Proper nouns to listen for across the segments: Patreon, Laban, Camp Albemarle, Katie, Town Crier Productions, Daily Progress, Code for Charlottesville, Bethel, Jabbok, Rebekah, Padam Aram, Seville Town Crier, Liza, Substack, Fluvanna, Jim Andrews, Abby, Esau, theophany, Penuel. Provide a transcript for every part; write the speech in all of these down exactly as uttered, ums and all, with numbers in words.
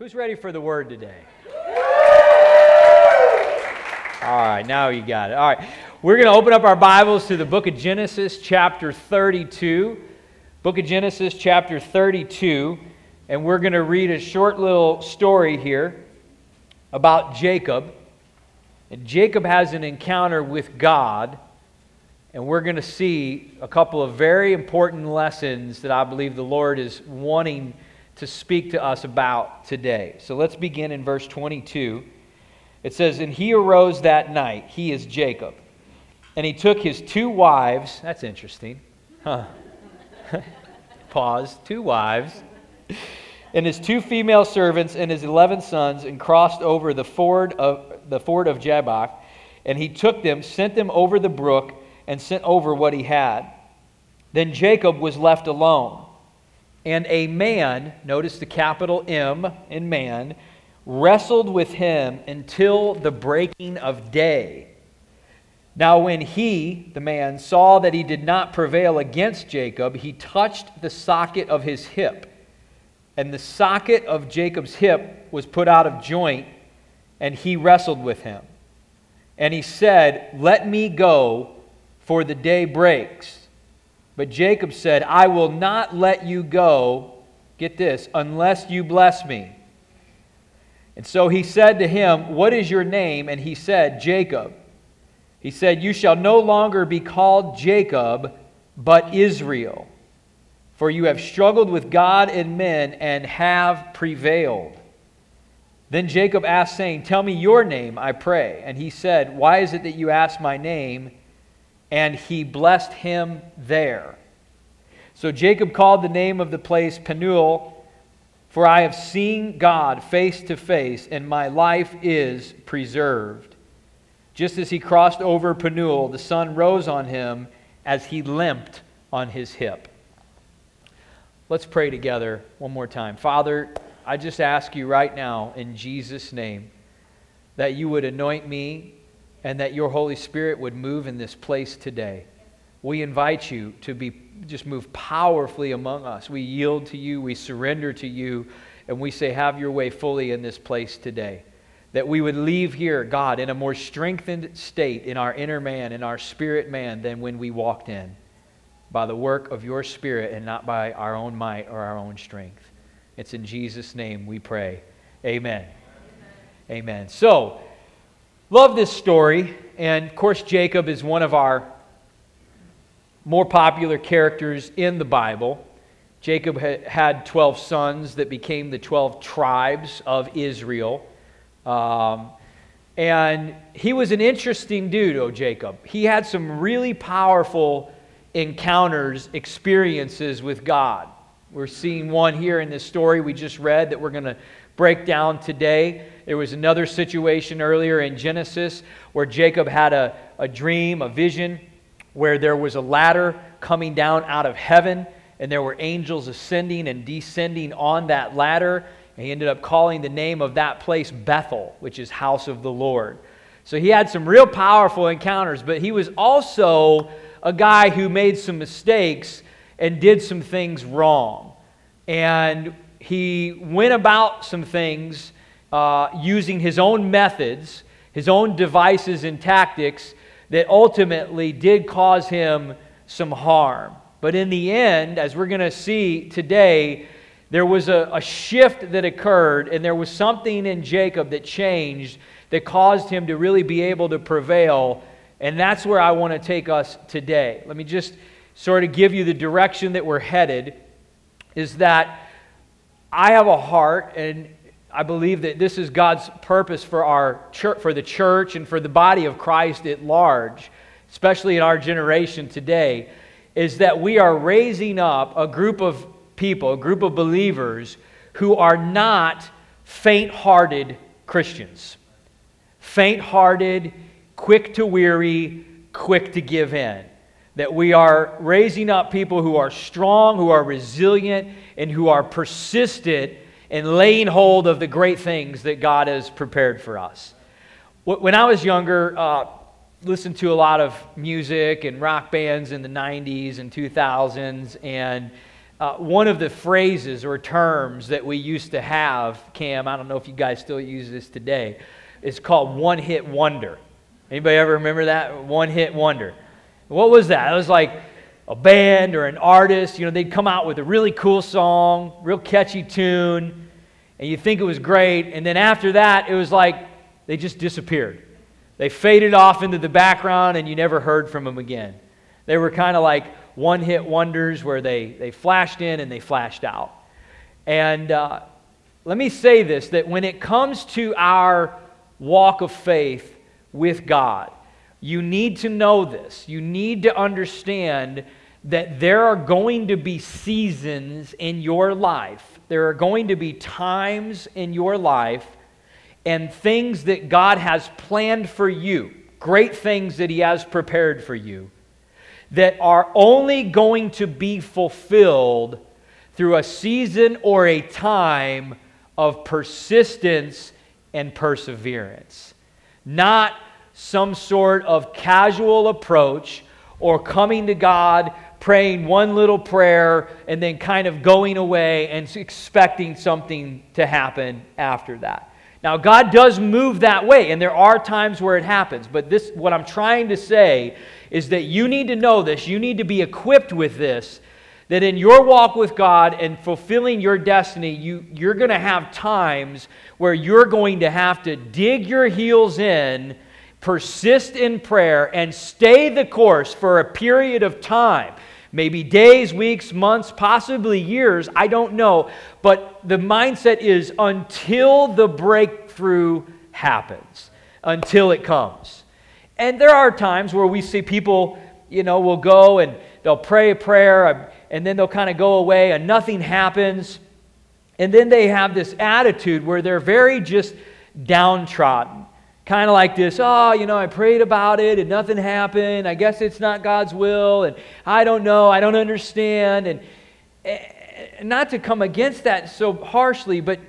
Who's ready for the word today? All right, now you got it. All right, we're going to open up our Bibles to the book of Genesis, chapter thirty-two. Book of Genesis, chapter thirty-two. And we're going to read a short little story here about Jacob. And Jacob has an encounter with God. And we're going to see a couple of very important lessons that I believe the Lord is wanting to speak to us about today. So let's begin in verse twenty-two. It says, "And he arose that night," he is Jacob, "and he took his two wives," that's interesting, huh? Pause, two wives, "and his two female servants and his eleven sons, and crossed over the ford of the ford of Jabbok. And he took them, sent them over the brook, and sent over what he had. Then Jacob was left alone, and a man," notice the capital M in man, "wrestled with him until the breaking of day. Now when he," the man, "saw that he did not prevail against Jacob, he touched the socket of his hip. And the socket of Jacob's hip was put out of joint, and he wrestled with him. And he said, 'Let me go, for the day breaks.' But Jacob said, 'I will not let you go,'" get this, "'unless you bless me.' And so he said to him, 'What is your name?' And he said, 'Jacob.' He said, 'You shall no longer be called Jacob, but Israel. For you have struggled with God and men and have prevailed.' Then Jacob asked, saying, 'Tell me your name, I pray.' And he said, 'Why is it that you ask my name?' And he blessed him there. So Jacob called the name of the place Penuel, 'For I have seen God face to face, and my life is preserved.' Just as he crossed over Penuel, the sun rose on him as he limped on his hip." Let's pray together one more time. Father, I just ask you right now in Jesus' name that you would anoint me and that your Holy Spirit would move in this place today. We invite you to be just move powerfully among us. We yield to you, we surrender to you, and we say, have your way fully in this place today. That we would leave here, God, in a more strengthened state in our inner man, in our spirit man, than when we walked in, by the work of your Spirit and not by our own might or our own strength. It's in Jesus' name we pray. Amen. Amen. Amen. So, love this story. And of course, Jacob is one of our more popular characters in the Bible. Jacob had twelve sons that became the twelve tribes of Israel. Um, and he was an interesting dude, oh Jacob. He had some really powerful encounters, experiences with God. We're seeing one here in this story we just read that we're going to break down today. There was another situation earlier in Genesis where Jacob had a, a dream, a vision, where there was a ladder coming down out of heaven, and there were angels ascending and descending on that ladder. And he ended up calling the name of that place Bethel, which is house of the Lord. So he had some real powerful encounters, but he was also a guy who made some mistakes and did some things wrong. And he went about some things uh, using his own methods, his own devices and tactics, that ultimately did cause him some harm. But in the end, as we're going to see today, there was a, a shift that occurred, and there was something in Jacob that changed that caused him to really be able to prevail, and that's where I want to take us today. Let me just sort of give you the direction that we're headed, is that I have a heart, and I believe that this is God's purpose for our church, for the church and for the body of Christ at large, especially in our generation today, is that we are raising up a group of people, a group of believers who are not faint-hearted Christians. Faint-hearted, quick to weary, quick to give in. That we are raising up people who are strong, who are resilient, and who are persistent and laying hold of the great things that God has prepared for us. When I was younger, uh, listened to a lot of music and rock bands in the nineties and two thousands, and uh, Uh, one of the phrases or terms that we used to have, Cam, I don't know if you guys still use this today, is called one-hit wonder. Anybody ever remember that? One-hit wonder. What was that? It was like a band or an artist, you know, they'd come out with a really cool song, real catchy tune, and you think it was great, and then after that, it was like they just disappeared. They faded off into the background, and you never heard from them again. They were kind of like one-hit wonders where they, they flashed in and they flashed out. And uh, let me say this, that when it comes to our walk of faith with God, you need to know this. You need to understand that there are going to be seasons in your life. There are going to be times in your life and things that God has planned for you, great things that He has prepared for you, that are only going to be fulfilled through a season or a time of persistence and perseverance. Not some sort of casual approach or coming to God, praying one little prayer, and then kind of going away and expecting something to happen after that. Now, God does move that way, and there are times where it happens, but this, what I'm trying to say is that you need to know this, you need to be equipped with this, that in your walk with God and fulfilling your destiny, you, you're going to have times where you're going to have to dig your heels in, persist in prayer, and stay the course for a period of time. Maybe days, weeks, months, possibly years, I don't know. But the mindset is until the breakthrough happens, until it comes. And there are times where we see people, you know, will go and they'll pray a prayer and then they'll kind of go away and nothing happens. And then they have this attitude where they're very just downtrodden. Kind of like this, oh, you know, I prayed about it and nothing happened. I guess it's not God's will and I don't know, I don't understand. And, and not to come against that so harshly, but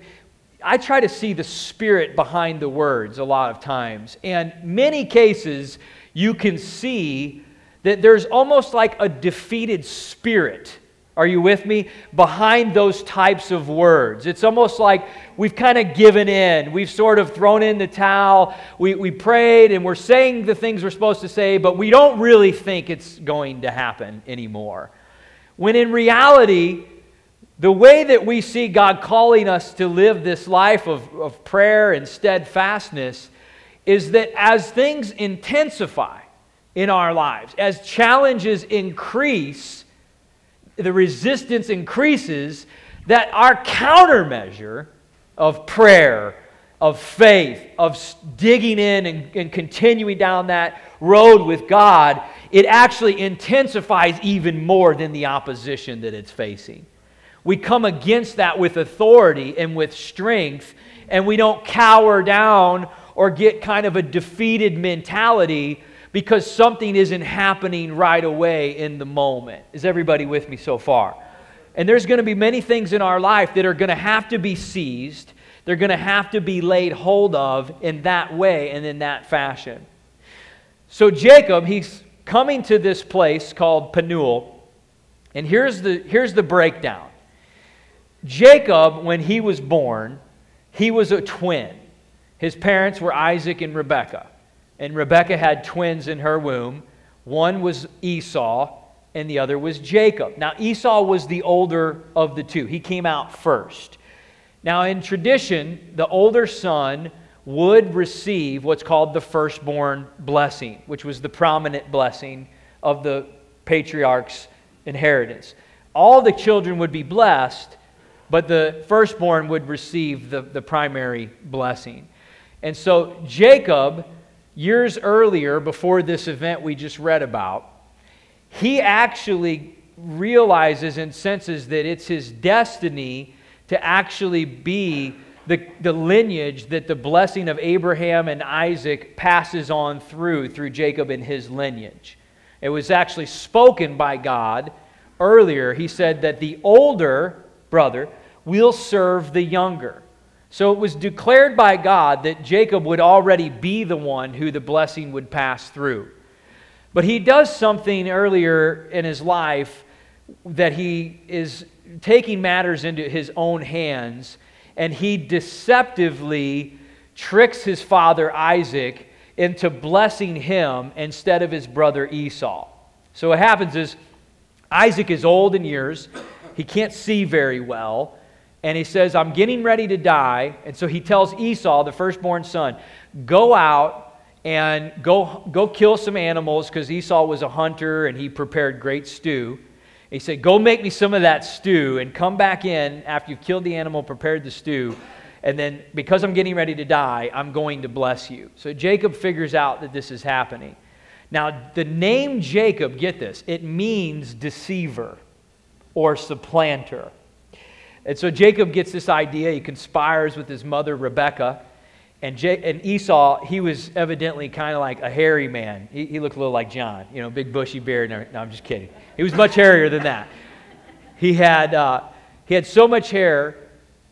I try to see the spirit behind the words a lot of times. And many cases you can see that there's almost like a defeated spirit. Are you with me? Behind those types of words. It's almost like we've kind of given in. We've sort of thrown in the towel. We we prayed and we're saying the things we're supposed to say, but we don't really think it's going to happen anymore. When in reality, the way that we see God calling us to live this life of, of prayer and steadfastness is that as things intensify in our lives, as challenges increase, the resistance increases, that our countermeasure of prayer, of faith, of digging in and, and continuing down that road with God, it actually intensifies even more than the opposition that it's facing. We come against that with authority and with strength, and we don't cower down or get kind of a defeated mentality because something isn't happening right away in the moment. Is everybody with me so far? And there's going to be many things in our life that are going to have to be seized. They're going to have to be laid hold of in that way and in that fashion. So Jacob, he's coming to this place called Penuel. And here's the, here's the breakdown. Jacob, when he was born, he was a twin. His parents were Isaac and Rebekah. And Rebekah had twins in her womb. One was Esau, and the other was Jacob. Now, Esau was the older of the two. He came out first. Now, in tradition, the older son would receive what's called the firstborn blessing, which was the prominent blessing of the patriarch's inheritance. All the children would be blessed, but the firstborn would receive the, the primary blessing. And so Jacob, years earlier, before this event we just read about, he actually realizes and senses that it's his destiny to actually be the, the lineage that the blessing of Abraham and Isaac passes on through, through Jacob and his lineage. It was actually spoken by God earlier. He said that the older brother will serve the younger. So it was declared by God that Jacob would already be the one who the blessing would pass through. But he does something earlier in his life that he is taking matters into his own hands, and he deceptively tricks his father Isaac into blessing him instead of his brother Esau. So what happens is Isaac is old in years. He can't see very well. And he says, I'm getting ready to die. And so he tells Esau, the firstborn son, go out and go, go kill some animals, because Esau was a hunter and he prepared great stew. He said, go make me some of that stew and come back in after you've killed the animal, prepared the stew. And then because I'm getting ready to die, I'm going to bless you. So Jacob figures out that this is happening. Now, the name Jacob, get this, it means deceiver or supplanter. And so Jacob gets this idea. He conspires with his mother, Rebekah. And, J- and Esau, he was evidently kind of like a hairy man. He, he looked a little like John, you know, big bushy beard. And no, I'm just kidding. He was much hairier than that. He had, uh, he had so much hair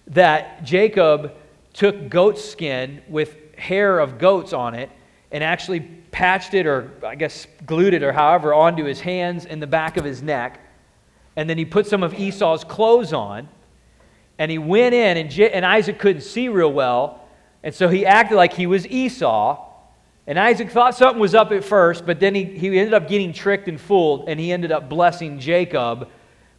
that Jacob took goat's skin with hair of goats on it and actually patched it, or I guess glued it, or however, onto his hands and the back of his neck. And then he put some of Esau's clothes on. And he went in, and, J- and Isaac couldn't see real well, and so he acted like he was Esau. And Isaac thought something was up at first, but then he, he ended up getting tricked and fooled, and he ended up blessing Jacob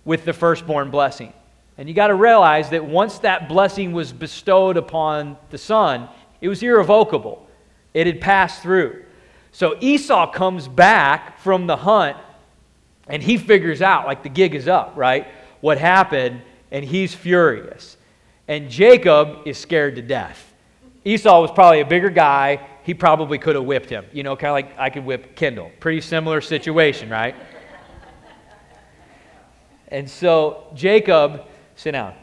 with the firstborn blessing. And you got to realize that once that blessing was bestowed upon the son, it was irrevocable. It had passed through. So Esau comes back from the hunt, and he figures out, like, the gig is up, right? What happened. And he's furious. And Jacob is scared to death. Esau was probably a bigger guy. He probably could have whipped him. You know, kind of like I could whip Kendall. Pretty similar situation, right? And so Jacob, sit down.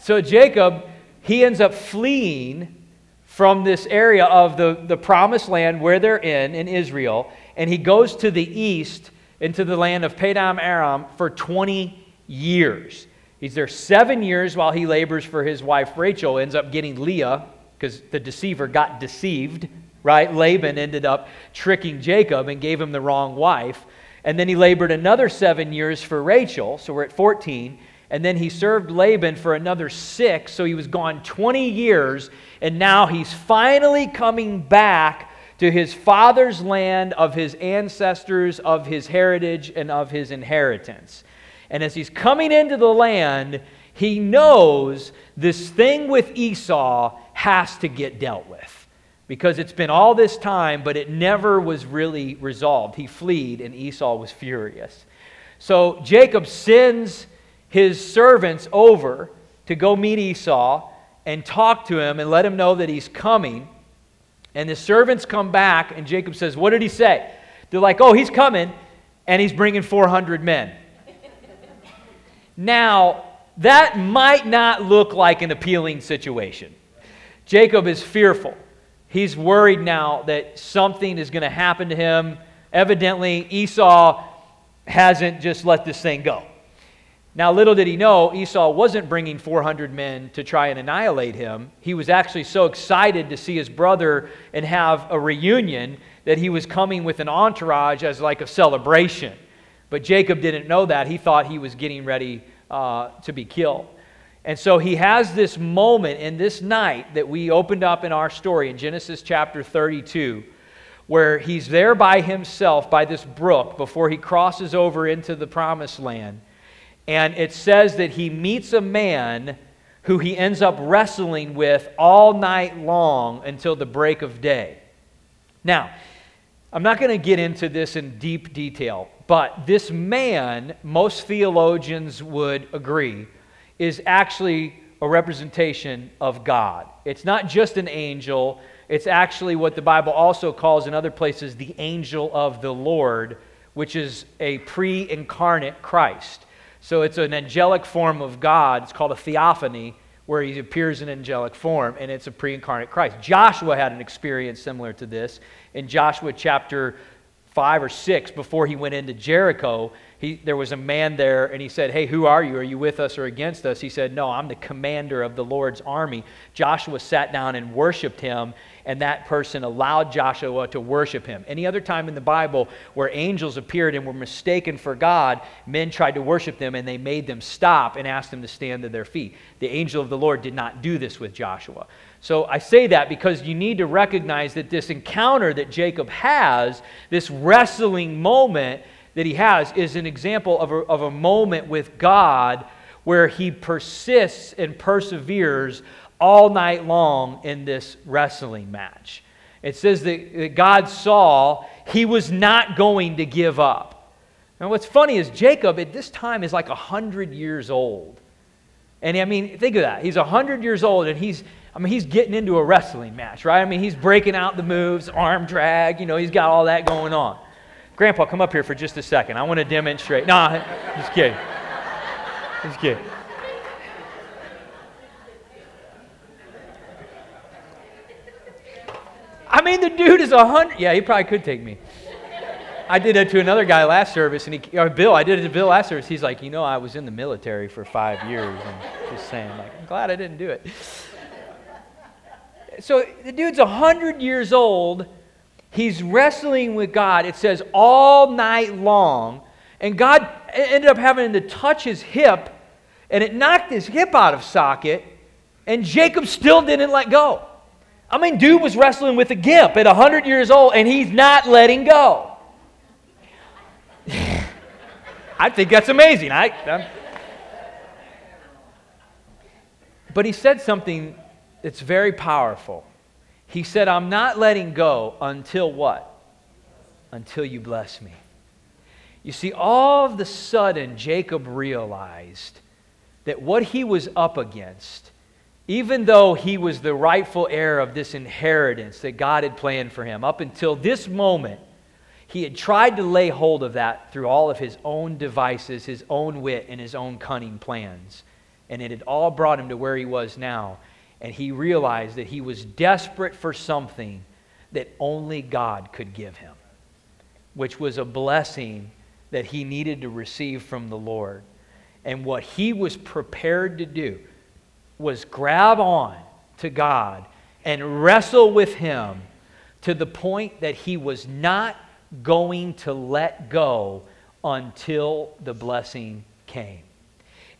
So Jacob, he ends up fleeing from this area of the, the promised land where they're in, in Israel. And he goes to the east, into the land of Padam Aram, for twenty years. He's there seven years while he labors for his wife Rachel, ends up getting Leah, because the deceiver got deceived, right? Laban ended up tricking Jacob and gave him the wrong wife. And then he labored another seven years for Rachel, so we're at fourteen. And then he served Laban for another six, so he was gone twenty years, and now he's finally coming back to his father's land, of his ancestors, of his heritage, and of his inheritance. And as he's coming into the land, he knows this thing with Esau has to get dealt with, because it's been all this time, but it never was really resolved. He fled, and Esau was furious. So Jacob sends his servants over to go meet Esau and talk to him and let him know that he's coming. And the servants come back, and Jacob says, what did he say? They're like, oh, he's coming, and he's bringing four hundred men. Now, that might not look like an appealing situation. Jacob is fearful. He's worried now that something is going to happen to him. Evidently, Esau hasn't just let this thing go. Now, little did he know, Esau wasn't bringing four hundred men to try and annihilate him. He was actually so excited to see his brother and have a reunion that he was coming with an entourage as like a celebration. But Jacob didn't know that. He thought he was getting ready uh, to be killed. And so he has this moment in this night that we opened up in our story in Genesis chapter thirty-two, where he's there by himself by this brook before he crosses over into the promised land. And it says that he meets a man who he ends up wrestling with all night long until the break of day. Now, I'm not going to get into this in deep detail, but this man, most theologians would agree, is actually a representation of God. It's not just an angel. It's actually what the Bible also calls in other places the angel of the Lord, which is a pre-incarnate Christ. So it's an angelic form of God. It's called a theophany, where he appears in angelic form, and it's a pre-incarnate Christ. Joshua had an experience similar to this in Joshua chapter five or six before he went into Jericho. he, there was a man there, and he said, "Hey, who are you? Are you with us or against us?" He said, "No, I'm the commander of the Lord's army." Joshua sat down and worshiped him, and that person allowed Joshua to worship him. Any other time in the Bible where angels appeared and were mistaken for God, men tried to worship them, and they made them stop and asked them to stand to their feet. The angel of the Lord did not do this with Joshua. So I say that because you need to recognize that this encounter that Jacob has, this wrestling moment that he has, is an example of a, of a moment with God where he persists and perseveres all night long in this wrestling match. It says that, that God saw he was not going to give up. Now what's funny is Jacob at this time is like one hundred years old. And I mean, think of that. He's one hundred years old, and he's, I mean, he's getting into a wrestling match, right? I mean, he's breaking out the moves, arm drag, you know, he's got all that going on. Grandpa, come up here for just a second. I want to demonstrate. Nah, just kidding. Just kidding. I mean, the dude is one hundred. Yeah, he probably could take me. I did that to another guy last service, and he, or Bill, I did it to Bill last service. He's like, you know, I was in the military for five years. I'm just saying, like, I'm glad I didn't do it. So the dude's one hundred years old. He's wrestling with God. It says all night long. And God ended up having to touch his hip, and it knocked his hip out of socket, and Jacob still didn't let go. I mean, dude was wrestling with a gimp at one hundred years old, and he's not letting go. I think that's amazing. I, I'm... But he said something that's very powerful. He said, "I'm not letting go until what? Until you bless me." You see, all of a sudden, Jacob realized that what he was up against, even though he was the rightful heir of this inheritance that God had planned for him, up until this moment, he had tried to lay hold of that through all of his own devices, his own wit, and his own cunning plans. And it had all brought him to where he was now. And he realized that he was desperate for something that only God could give him, which was a blessing that he needed to receive from the Lord. And what he was prepared to do was grab on to God and wrestle with him to the point that he was not going to let go until the blessing came.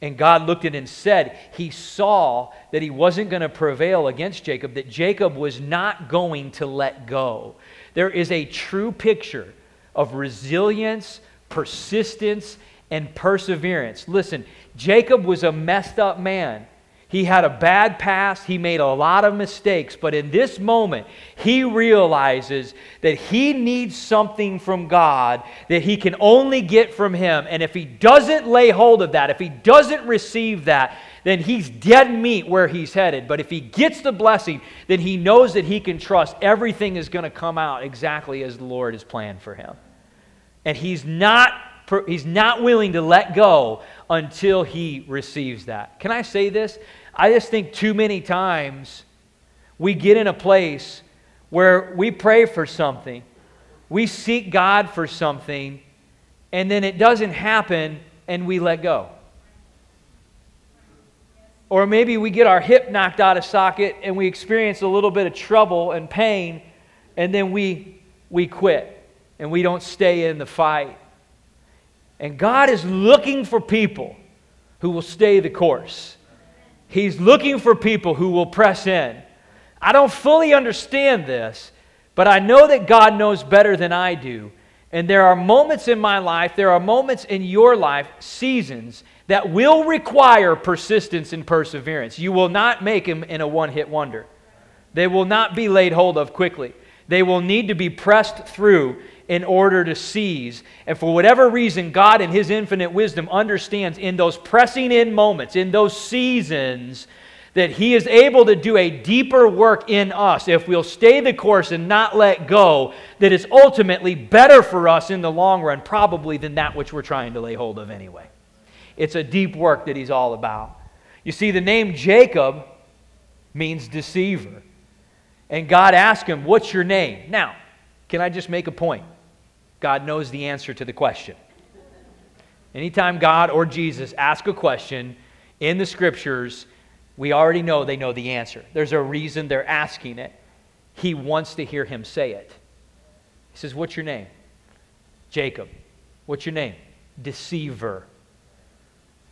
And God looked at it and said, he saw that he wasn't going to prevail against Jacob, that Jacob was not going to let go. There is a true picture of resilience, persistence, and perseverance. Listen, Jacob was a messed up man. He had a bad past. He made a lot of mistakes. But in this moment, he realizes that he needs something from God that he can only get from him. And if he doesn't lay hold of that, if he doesn't receive that, then he's dead meat where he's headed. But if he gets the blessing, then he knows that he can trust everything is going to come out exactly as the Lord has planned for him. And he's not He's not willing to let go until he receives that. Can I say this? I just think too many times we get in a place where we pray for something, we seek God for something, and then it doesn't happen and we let go. Or maybe we get our hip knocked out of socket and we experience a little bit of trouble and pain, and then we, we quit and we don't stay in the fight. And God is looking for people who will stay the course. He's looking for people who will press in. I don't fully understand this, but I know that God knows better than I do. And there are moments in my life, there are moments in your life, seasons, that will require persistence and perseverance. You will not make them in a one-hit wonder. They will not be laid hold of quickly. They will need to be pressed through in order to seize. And for whatever reason, God in His infinite wisdom understands in those pressing in moments, in those seasons, that He is able to do a deeper work in us if we'll stay the course and not let go, that is ultimately better for us in the long run probably than that which we're trying to lay hold of anyway. It's a deep work that He's all about. You see, the name Jacob means deceiver. And God asked him, "What's your name?" Now, can I just make a point? God knows the answer to the question. Anytime God or Jesus ask a question in the Scriptures, we already know they know the answer. There's a reason they're asking it. He wants to hear him say it. He says, what's your name? Jacob. What's your name? Deceiver.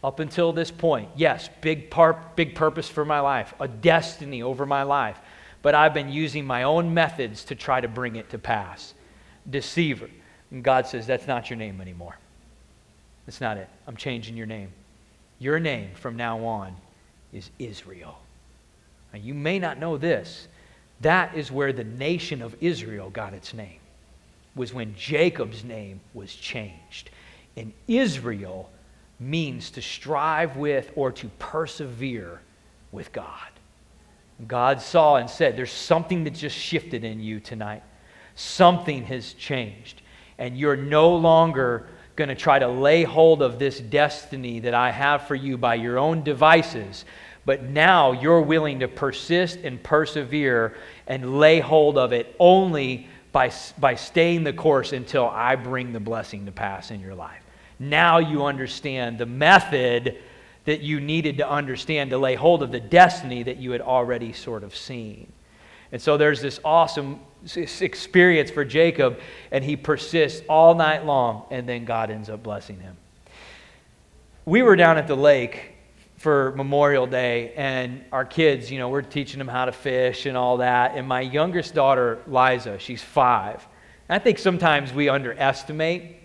Up until this point, yes, big part, big purpose for my life, a destiny over my life. But I've been using my own methods to try to bring it to pass. Deceiver. And God says, that's not your name anymore. That's not it. I'm changing your name. Your name from now on is Israel. Now, you may not know this. That is where the nation of Israel got its name, was when Jacob's name was changed. And Israel means to strive with or to persevere with God. God saw and said, there's something that just shifted in you tonight. Something has changed. And you're no longer going to try to lay hold of this destiny that I have for you by your own devices. But now you're willing to persist and persevere and lay hold of it only by, by staying the course until I bring the blessing to pass in your life. Now you understand the method that you needed to understand to lay hold of the destiny that you had already sort of seen. And so there's this awesome experience for Jacob, and he persists all night long, and then God ends up blessing him. We were down at the lake for Memorial Day, and our kids, you know, we're teaching them how to fish and all that. And my youngest daughter, Liza, she's five. And I think sometimes we underestimate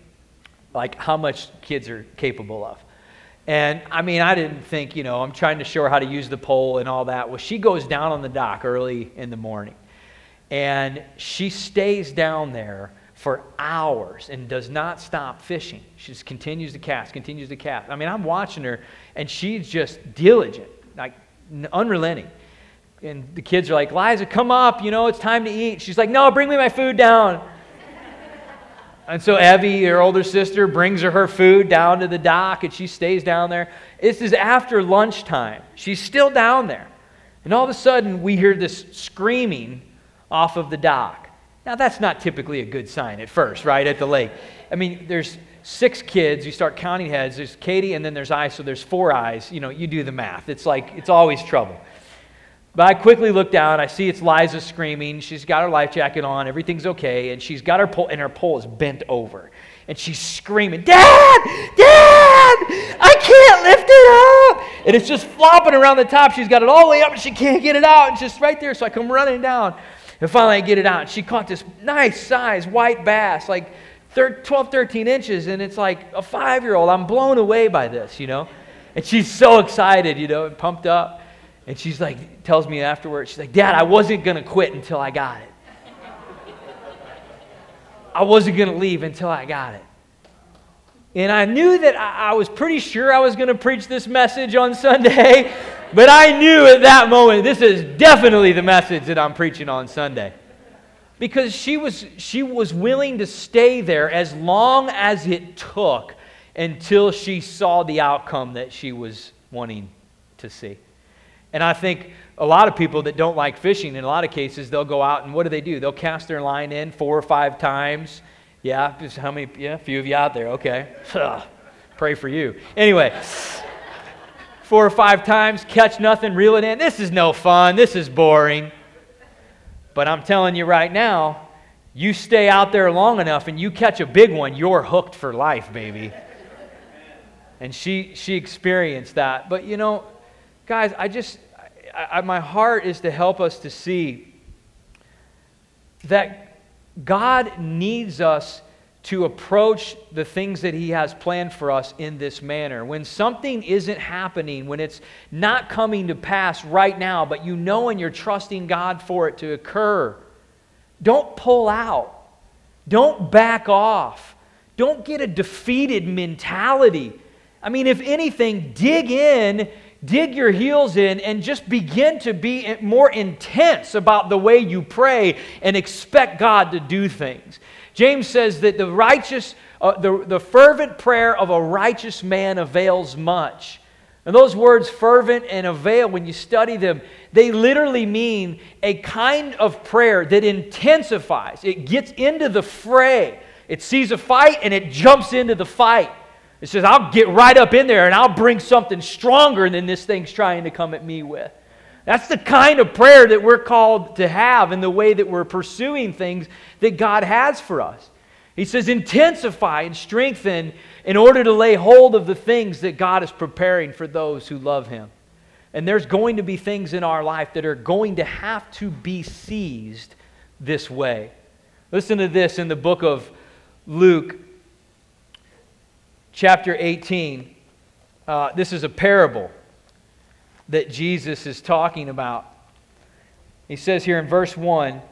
like how much kids are capable of. And I mean, I didn't think, you know, I'm trying to show her how to use the pole and all that. Well, she goes down on the dock early in the morning, and she stays down there for hours and does not stop fishing. She just continues to cast, continues to cast. I mean, I'm watching her, and she's just diligent, like unrelenting. And the kids are like, Liza, come up, you know, it's time to eat. She's like, no, bring me my food down. And so Abby, her older sister, brings her her food down to the dock, and she stays down there. This is after lunchtime. She's still down there. And all of a sudden, we hear this screaming off of the dock. Now, that's not typically a good sign at first, right, at the lake. I mean, there's six kids. You start counting heads. There's Katie, and then there's I, so there's four eyes. You know, you do the math. It's like, it's always trouble. But I quickly look down. I see it's Liza screaming. She's got her life jacket on. Everything's okay. And she's got her pole, and her pole is bent over. And she's screaming, Dad! Dad! I can't lift it up! And it's just flopping around the top. She's got it all the way up, and she can't get it out. It's just right there. So I come running down. And finally I get it out. And she caught this nice size white bass, like twelve, thirteen inches. And it's like a five-year-old. I'm blown away by this, you know. And she's so excited, you know, and pumped up. And she's like, tells me afterwards, she's like, Dad, I wasn't going to quit until I got it. I wasn't going to leave until I got it. And I knew that I, I was pretty sure I was going to preach this message on Sunday, but I knew at that moment, this is definitely the message that I'm preaching on Sunday. Because she was, she was willing to stay there as long as it took until she saw the outcome that she was wanting to see. And I think a lot of people that don't like fishing, in a lot of cases, they'll go out and what do they do? They'll cast their line in four or five times. Yeah, just how many? Yeah, a few of you out there. Okay. Pray for you. Anyway, four or five times, catch nothing, reel it in. This is no fun. This is boring. But I'm telling you right now, you stay out there long enough and you catch a big one, you're hooked for life, baby. And she she experienced that. But you know, guys, I just, I, I, my heart is to help us to see that God needs us to approach the things that He has planned for us in this manner. When something isn't happening, when it's not coming to pass right now, but you know and you're trusting God for it to occur, don't pull out. Don't back off. Don't get a defeated mentality. I mean, if anything, dig in. Dig your heels in and just begin to be more intense about the way you pray and expect God to do things. James says that the righteous, uh, the, the fervent prayer of a righteous man avails much. And those words, fervent and avail, when you study them, they literally mean a kind of prayer that intensifies. It gets into the fray. It sees a fight and it jumps into the fight. It says, I'll get right up in there and I'll bring something stronger than this thing's trying to come at me with. That's the kind of prayer that we're called to have in the way that we're pursuing things that God has for us. He says, intensify and strengthen in order to lay hold of the things that God is preparing for those who love Him. And there's going to be things in our life that are going to have to be seized this way. Listen to this in the book of Luke, chapter eighteen. Uh, this is a parable that Jesus is talking about. He says here in verse one,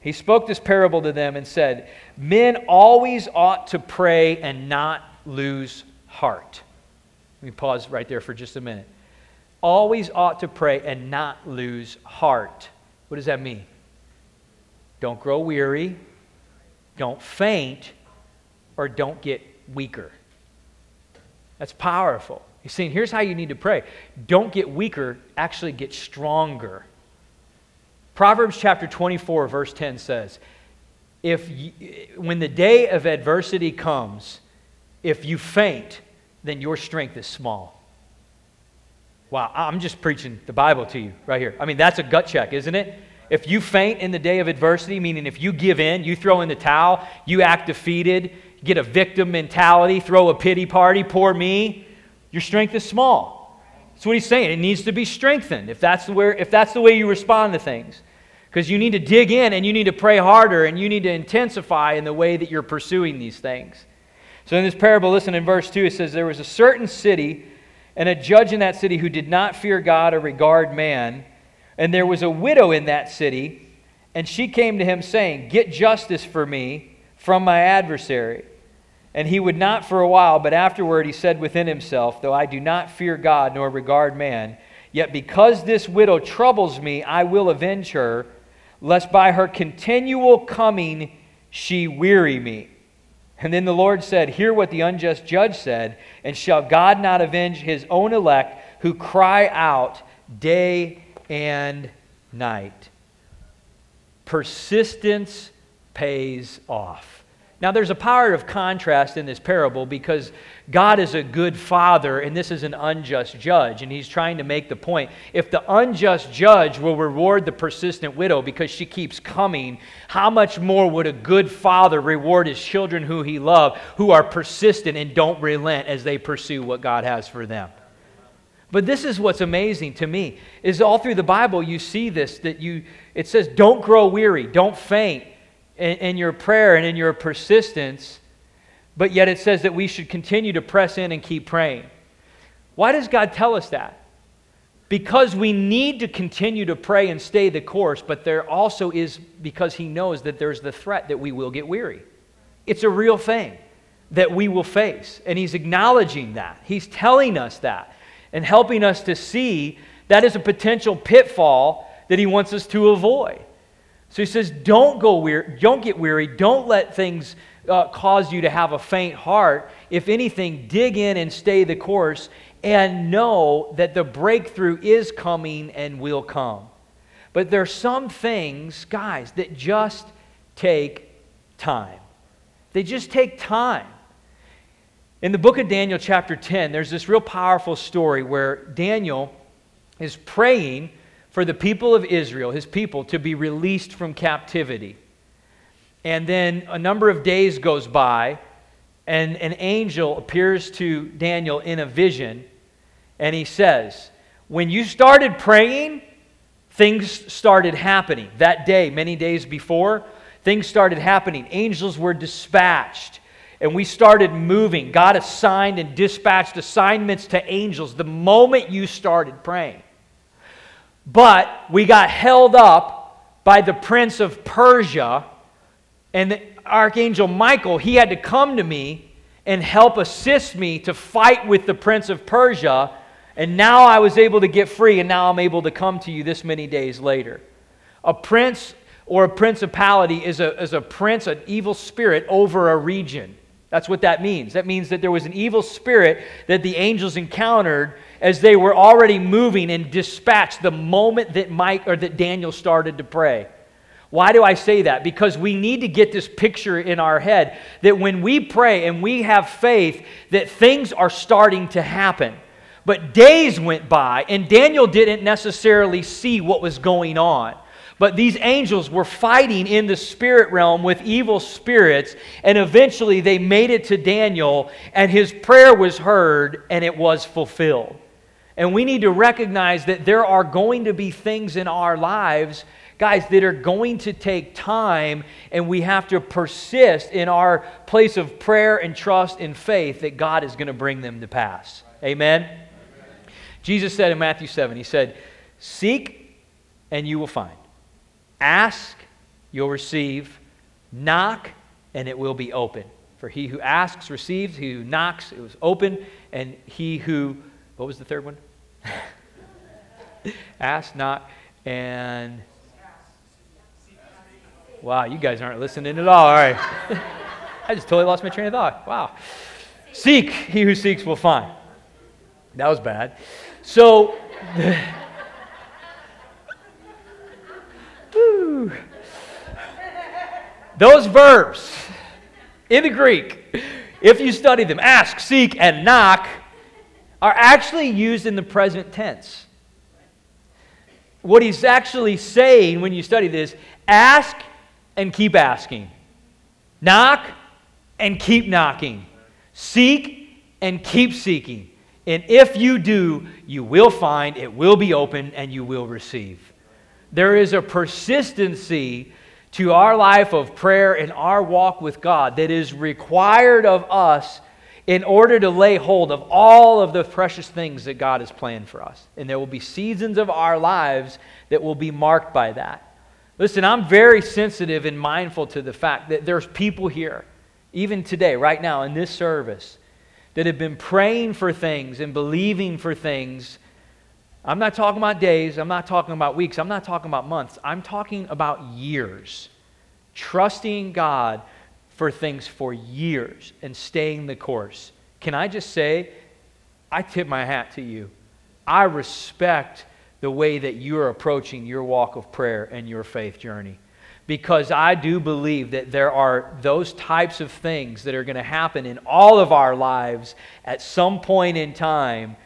He spoke this parable to them and said, men always ought to pray and not lose heart. Let me pause right there for just a minute. Always ought to pray and not lose heart. What does that mean? Don't grow weary, don't faint, or don't get weaker. That's powerful. He's saying, here's how you need to pray. Don't get weaker, actually get stronger. Proverbs chapter twenty-four, verse ten says, "If you, when the day of adversity comes, if you faint, then your strength is small." Wow, I'm just preaching the Bible to you right here. I mean, that's a gut check, isn't it? If you faint in the day of adversity, meaning if you give in, you throw in the towel, you act defeated, get a victim mentality, throw a pity party, poor me, your strength is small. That's what he's saying. It needs to be strengthened if that's where, if that's the way you respond to things. Because you need to dig in and you need to pray harder and you need to intensify in the way that you're pursuing these things. So in this parable, listen, in verse two, it says, there was a certain city and a judge in that city who did not fear God or regard man. And there was a widow in that city, and she came to him saying, get justice for me from my adversary. And he would not for a while, but afterward he said within himself, though I do not fear God nor regard man, yet because this widow troubles me, I will avenge her, lest by her continual coming she weary me. And then the Lord said, hear what the unjust judge said, and shall God not avenge his own elect who cry out day and night? Persistence pays off. Now, there's a power of contrast in this parable because God is a good father and this is an unjust judge, and he's trying to make the point. If the unjust judge will reward the persistent widow because she keeps coming, how much more would a good father reward his children who he loves, who are persistent and don't relent as they pursue what God has for them? But this is what's amazing to me, is all through the Bible you see this, that you it says, don't grow weary, don't faint in your prayer and in your persistence, but yet it says that we should continue to press in and keep praying. Why does God tell us that? Because we need to continue to pray and stay the course, but there also is, because He knows that there's the threat that we will get weary. It's a real thing that we will face, and He's acknowledging that. He's telling us that and helping us to see that is a potential pitfall that He wants us to avoid. So he says, don't go weary, don't get weary, don't let things uh, cause you to have a faint heart. If anything, dig in and stay the course and know that the breakthrough is coming and will come. But there are some things, guys, that just take time. They just take time. In the book of Daniel chapter ten, there's this real powerful story where Daniel is praying for the people of Israel, his people, to be released from captivity. And then a number of days goes by, and an angel appears to Daniel in a vision, and he says, when you started praying, things started happening. That day, many days before, things started happening. Angels were dispatched, and we started moving. God assigned and dispatched assignments to angels the moment you started praying. But we got held up by the prince of Persia, and the archangel Michael, he had to come to me and help assist me to fight with the prince of Persia, and now I was able to get free, and now I'm able to come to you this many days later. A prince or a principality is a, is a prince, an evil spirit over a region. That's what that means. That means that there was an evil spirit that the angels encountered as they were already moving and dispatched the moment that Mike or that Daniel started to pray. Why do I say that? Because we need to get this picture in our head that when we pray and we have faith, that things are starting to happen. But days went by, and Daniel didn't necessarily see what was going on. But these angels were fighting in the spirit realm with evil spirits, and eventually they made it to Daniel, and his prayer was heard, and it was fulfilled. And we need to recognize that there are going to be things in our lives, guys, that are going to take time, and we have to persist in our place of prayer and trust and faith that God is going to bring them to pass. Amen? Amen? Jesus said in Matthew seven, he said, "Seek and you will find. Ask, you'll receive. Knock, and it will be open. For he who asks, receives. He who knocks, it was open. And he who," what was the third one? Ask, knock, and... Wow, you guys aren't listening at all. All right. I just totally lost my train of thought. Wow. Seek, he who seeks will find. That was bad. So, those verbs in the Greek, if you study them, ask, seek, and knock, are actually used in the present tense. What he's actually saying when you study this, ask and keep asking. Knock and keep knocking. Seek and keep seeking. And if you do, you will find, it will be open, and you will receive. There is a persistency to our life of prayer and our walk with God that is required of us in order to lay hold of all of the precious things that God has planned for us. And there will be seasons of our lives that will be marked by that. Listen, I'm very sensitive and mindful to the fact that there's people here, even today, right now, in this service, that have been praying for things and believing for things. I'm not talking about days. I'm not talking about weeks. I'm not talking about months. I'm talking about years. Trusting God for things for years and staying the course. Can I just say, I tip my hat to you. I respect the way that you're approaching your walk of prayer and your faith journey. Because I do believe that there are those types of things that are going to happen in all of our lives at some point in time.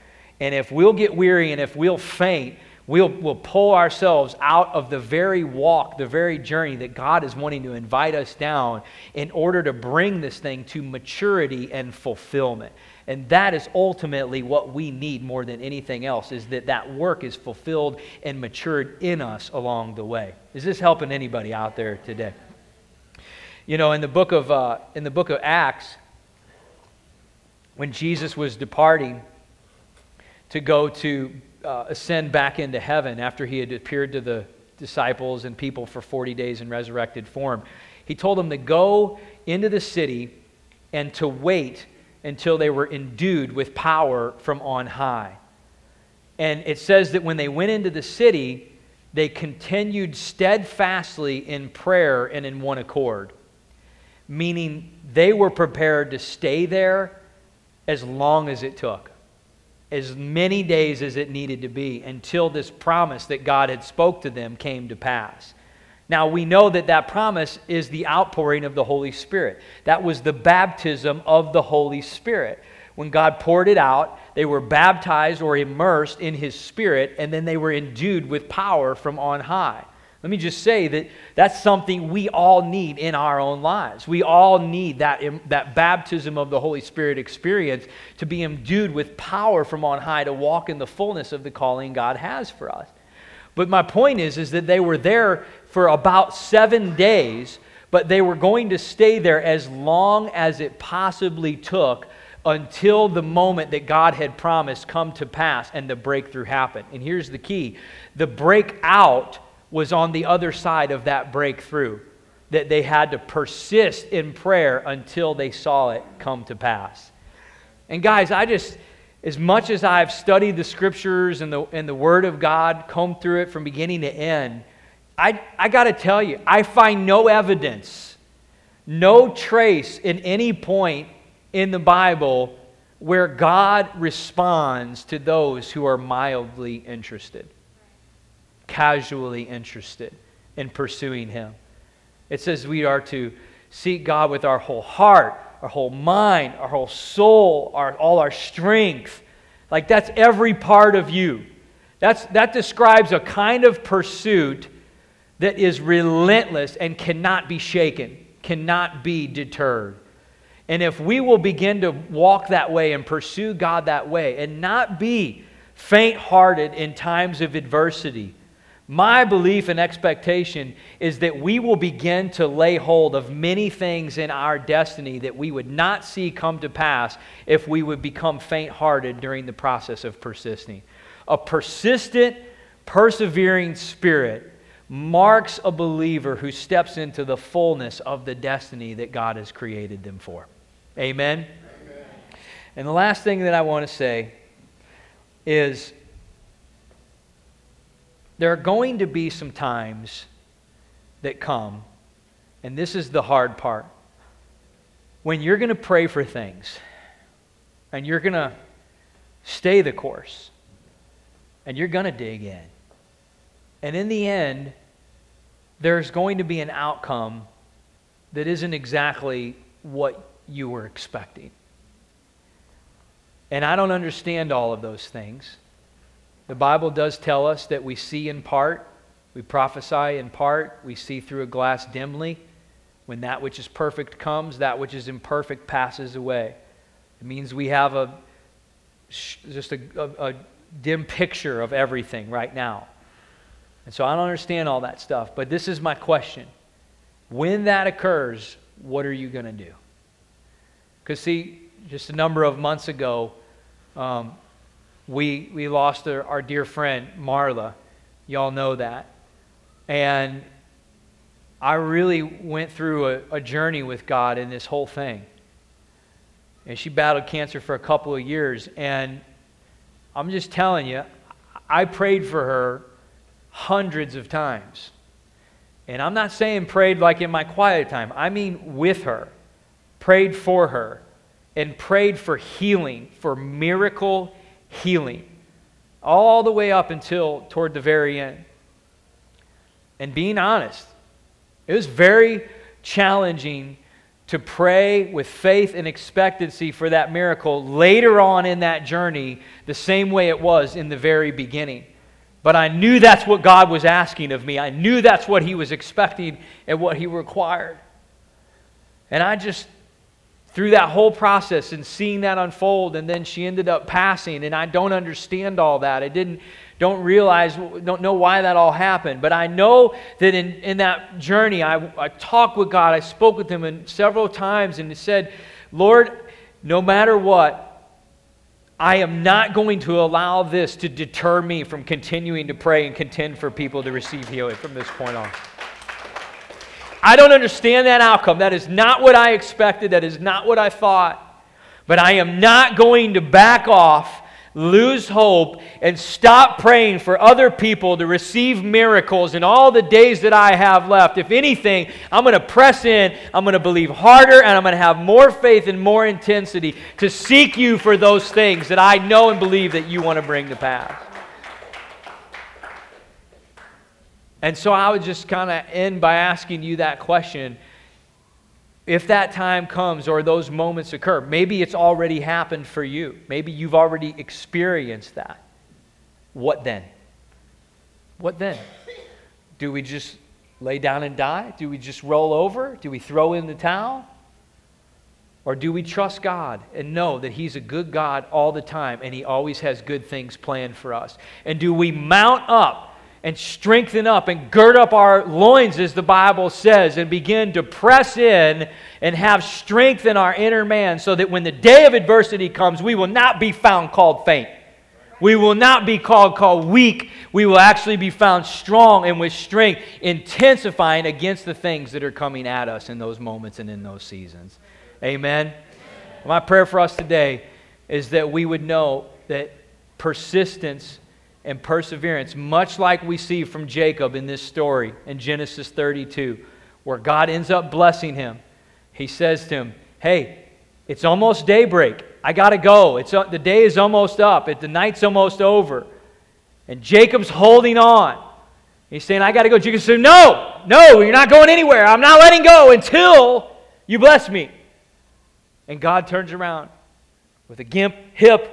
And if we'll get weary and if we'll faint, we'll, we'll pull ourselves out of the very walk, the very journey that God is wanting to invite us down in order to bring this thing to maturity and fulfillment. And that is ultimately what we need more than anything else, is that that work is fulfilled and matured in us along the way. Is this helping anybody out there today? You know, in the book of uh, in the book of Acts, when Jesus was departing to go to uh, ascend back into heaven after he had appeared to the disciples and people for forty days in resurrected form, he told them to go into the city and to wait until they were endued with power from on high. And it says that when they went into the city, they continued steadfastly in prayer and in one accord, meaning they were prepared to stay there as long as it took, as many days as it needed to be, until this promise that God had spoke to them came to pass. Now, we know that that promise is the outpouring of the Holy Spirit. That was the baptism of the Holy Spirit. When God poured it out, they were baptized or immersed in His Spirit, and then they were endued with power from on high. Let me just say that that's something we all need in our own lives. We all need that, that baptism of the Holy Spirit experience to be endued with power from on high, to walk in the fullness of the calling God has for us. But my point is, is that they were there for about seven days, but they were going to stay there as long as it possibly took until the moment that God had promised come to pass and the breakthrough happened. And here's the key. The breakout was on the other side of that breakthrough, that they had to persist in prayer until they saw it come to pass. And guys, I just... as much as I've studied the Scriptures and the and the Word of God, combed through it from beginning to end, I, I got to tell you, I find no evidence, no trace in any point in the Bible where God responds to those who are mildly interested, casually interested. in pursuing Him. It says we are to seek God with our whole heart, our whole mind, our whole soul, our all our strength. Like, that's every part of you. That's, that describes a kind of pursuit that is relentless and cannot be shaken, cannot be deterred. And if we will begin to walk that way and pursue God that way and not be faint-hearted in times of adversity, my belief and expectation is that we will begin to lay hold of many things in our destiny that we would not see come to pass if we would become faint-hearted during the process of persisting. A persistent, persevering spirit marks a believer who steps into the fullness of the destiny that God has created them for. Amen? Amen. And the last thing that I want to say is there are going to be some times that come, and this is the hard part, when you're going to pray for things and you're going to stay the course and you're going to dig in. And in the end, there's going to be an outcome that isn't exactly what you were expecting. And I don't understand all of those things. The Bible does tell us that we see in part, we prophesy in part, we see through a glass dimly. When that which is perfect comes, that which is imperfect passes away. It means we have a just a, a, a dim picture of everything right now. And so I don't understand all that stuff, but this is my question. When that occurs, what are you going to do? Because see, just a number of months ago, um, we we lost our, our dear friend, Marla. Y'all know that. And I really went through a, a journey with God in this whole thing. And she battled cancer for a couple of years. And I'm just telling you, I prayed for her hundreds of times. And I'm not saying prayed like in my quiet time. I mean with her. Prayed for her. And prayed for healing, for miracle healing. All the way up until toward the very end. And being honest, it was very challenging to pray with faith and expectancy for that miracle later on in that journey, the same way it was in the very beginning. But I knew that's what God was asking of me. I knew that's what He was expecting and what He required. And I just, through that whole process and seeing that unfold, and then she ended up passing, and I don't understand all that. I didn't, don't realize, don't know why that all happened. But I know that in, in that journey, I, I talked with God. I spoke with Him and several times and said, Lord, no matter what, I am not going to allow this to deter me from continuing to pray and contend for people to receive healing from this point on. I don't understand that outcome. That is not what I expected. That is not what I thought. But I am not going to back off, lose hope, and stop praying for other people to receive miracles in all the days that I have left. If anything, I'm going to press in, I'm going to believe harder, and I'm going to have more faith and more intensity to seek You for those things that I know and believe that You want to bring to pass. And so I would just kind of end by asking you that question. If that time comes or those moments occur, maybe it's already happened for you. Maybe you've already experienced that. What then? What then? Do we just lay down and die? Do we just roll over? Do we throw in the towel? Or do we trust God and know that He's a good God all the time and He always has good things planned for us? And do we mount up and strengthen up and gird up our loins, as the Bible says, and begin to press in and have strength in our inner man so that when the day of adversity comes, we will not be found called faint. We will not be called called weak. We will actually be found strong and with strength, intensifying against the things that are coming at us in those moments and in those seasons. Amen? Amen. My prayer for us today is that we would know that persistence and perseverance, much like we see from Jacob in this story in Genesis thirty-two, where God ends up blessing him. He says to him, hey, it's almost daybreak. I got to go. It's uh, the day is almost up. It, the night's almost over. And Jacob's holding on. He's saying, I got to go. Jesus said, no, no, you're not going anywhere. I'm not letting go until you bless me. And God turns around with a gimp hip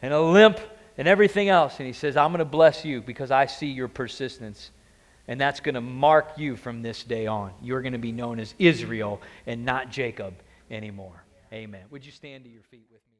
and a limp and everything else. And he says, I'm going to bless you because I see your persistence. And that's going to mark you from this day on. You're going to be known as Israel and not Jacob anymore. Amen. Would you stand to your feet with me?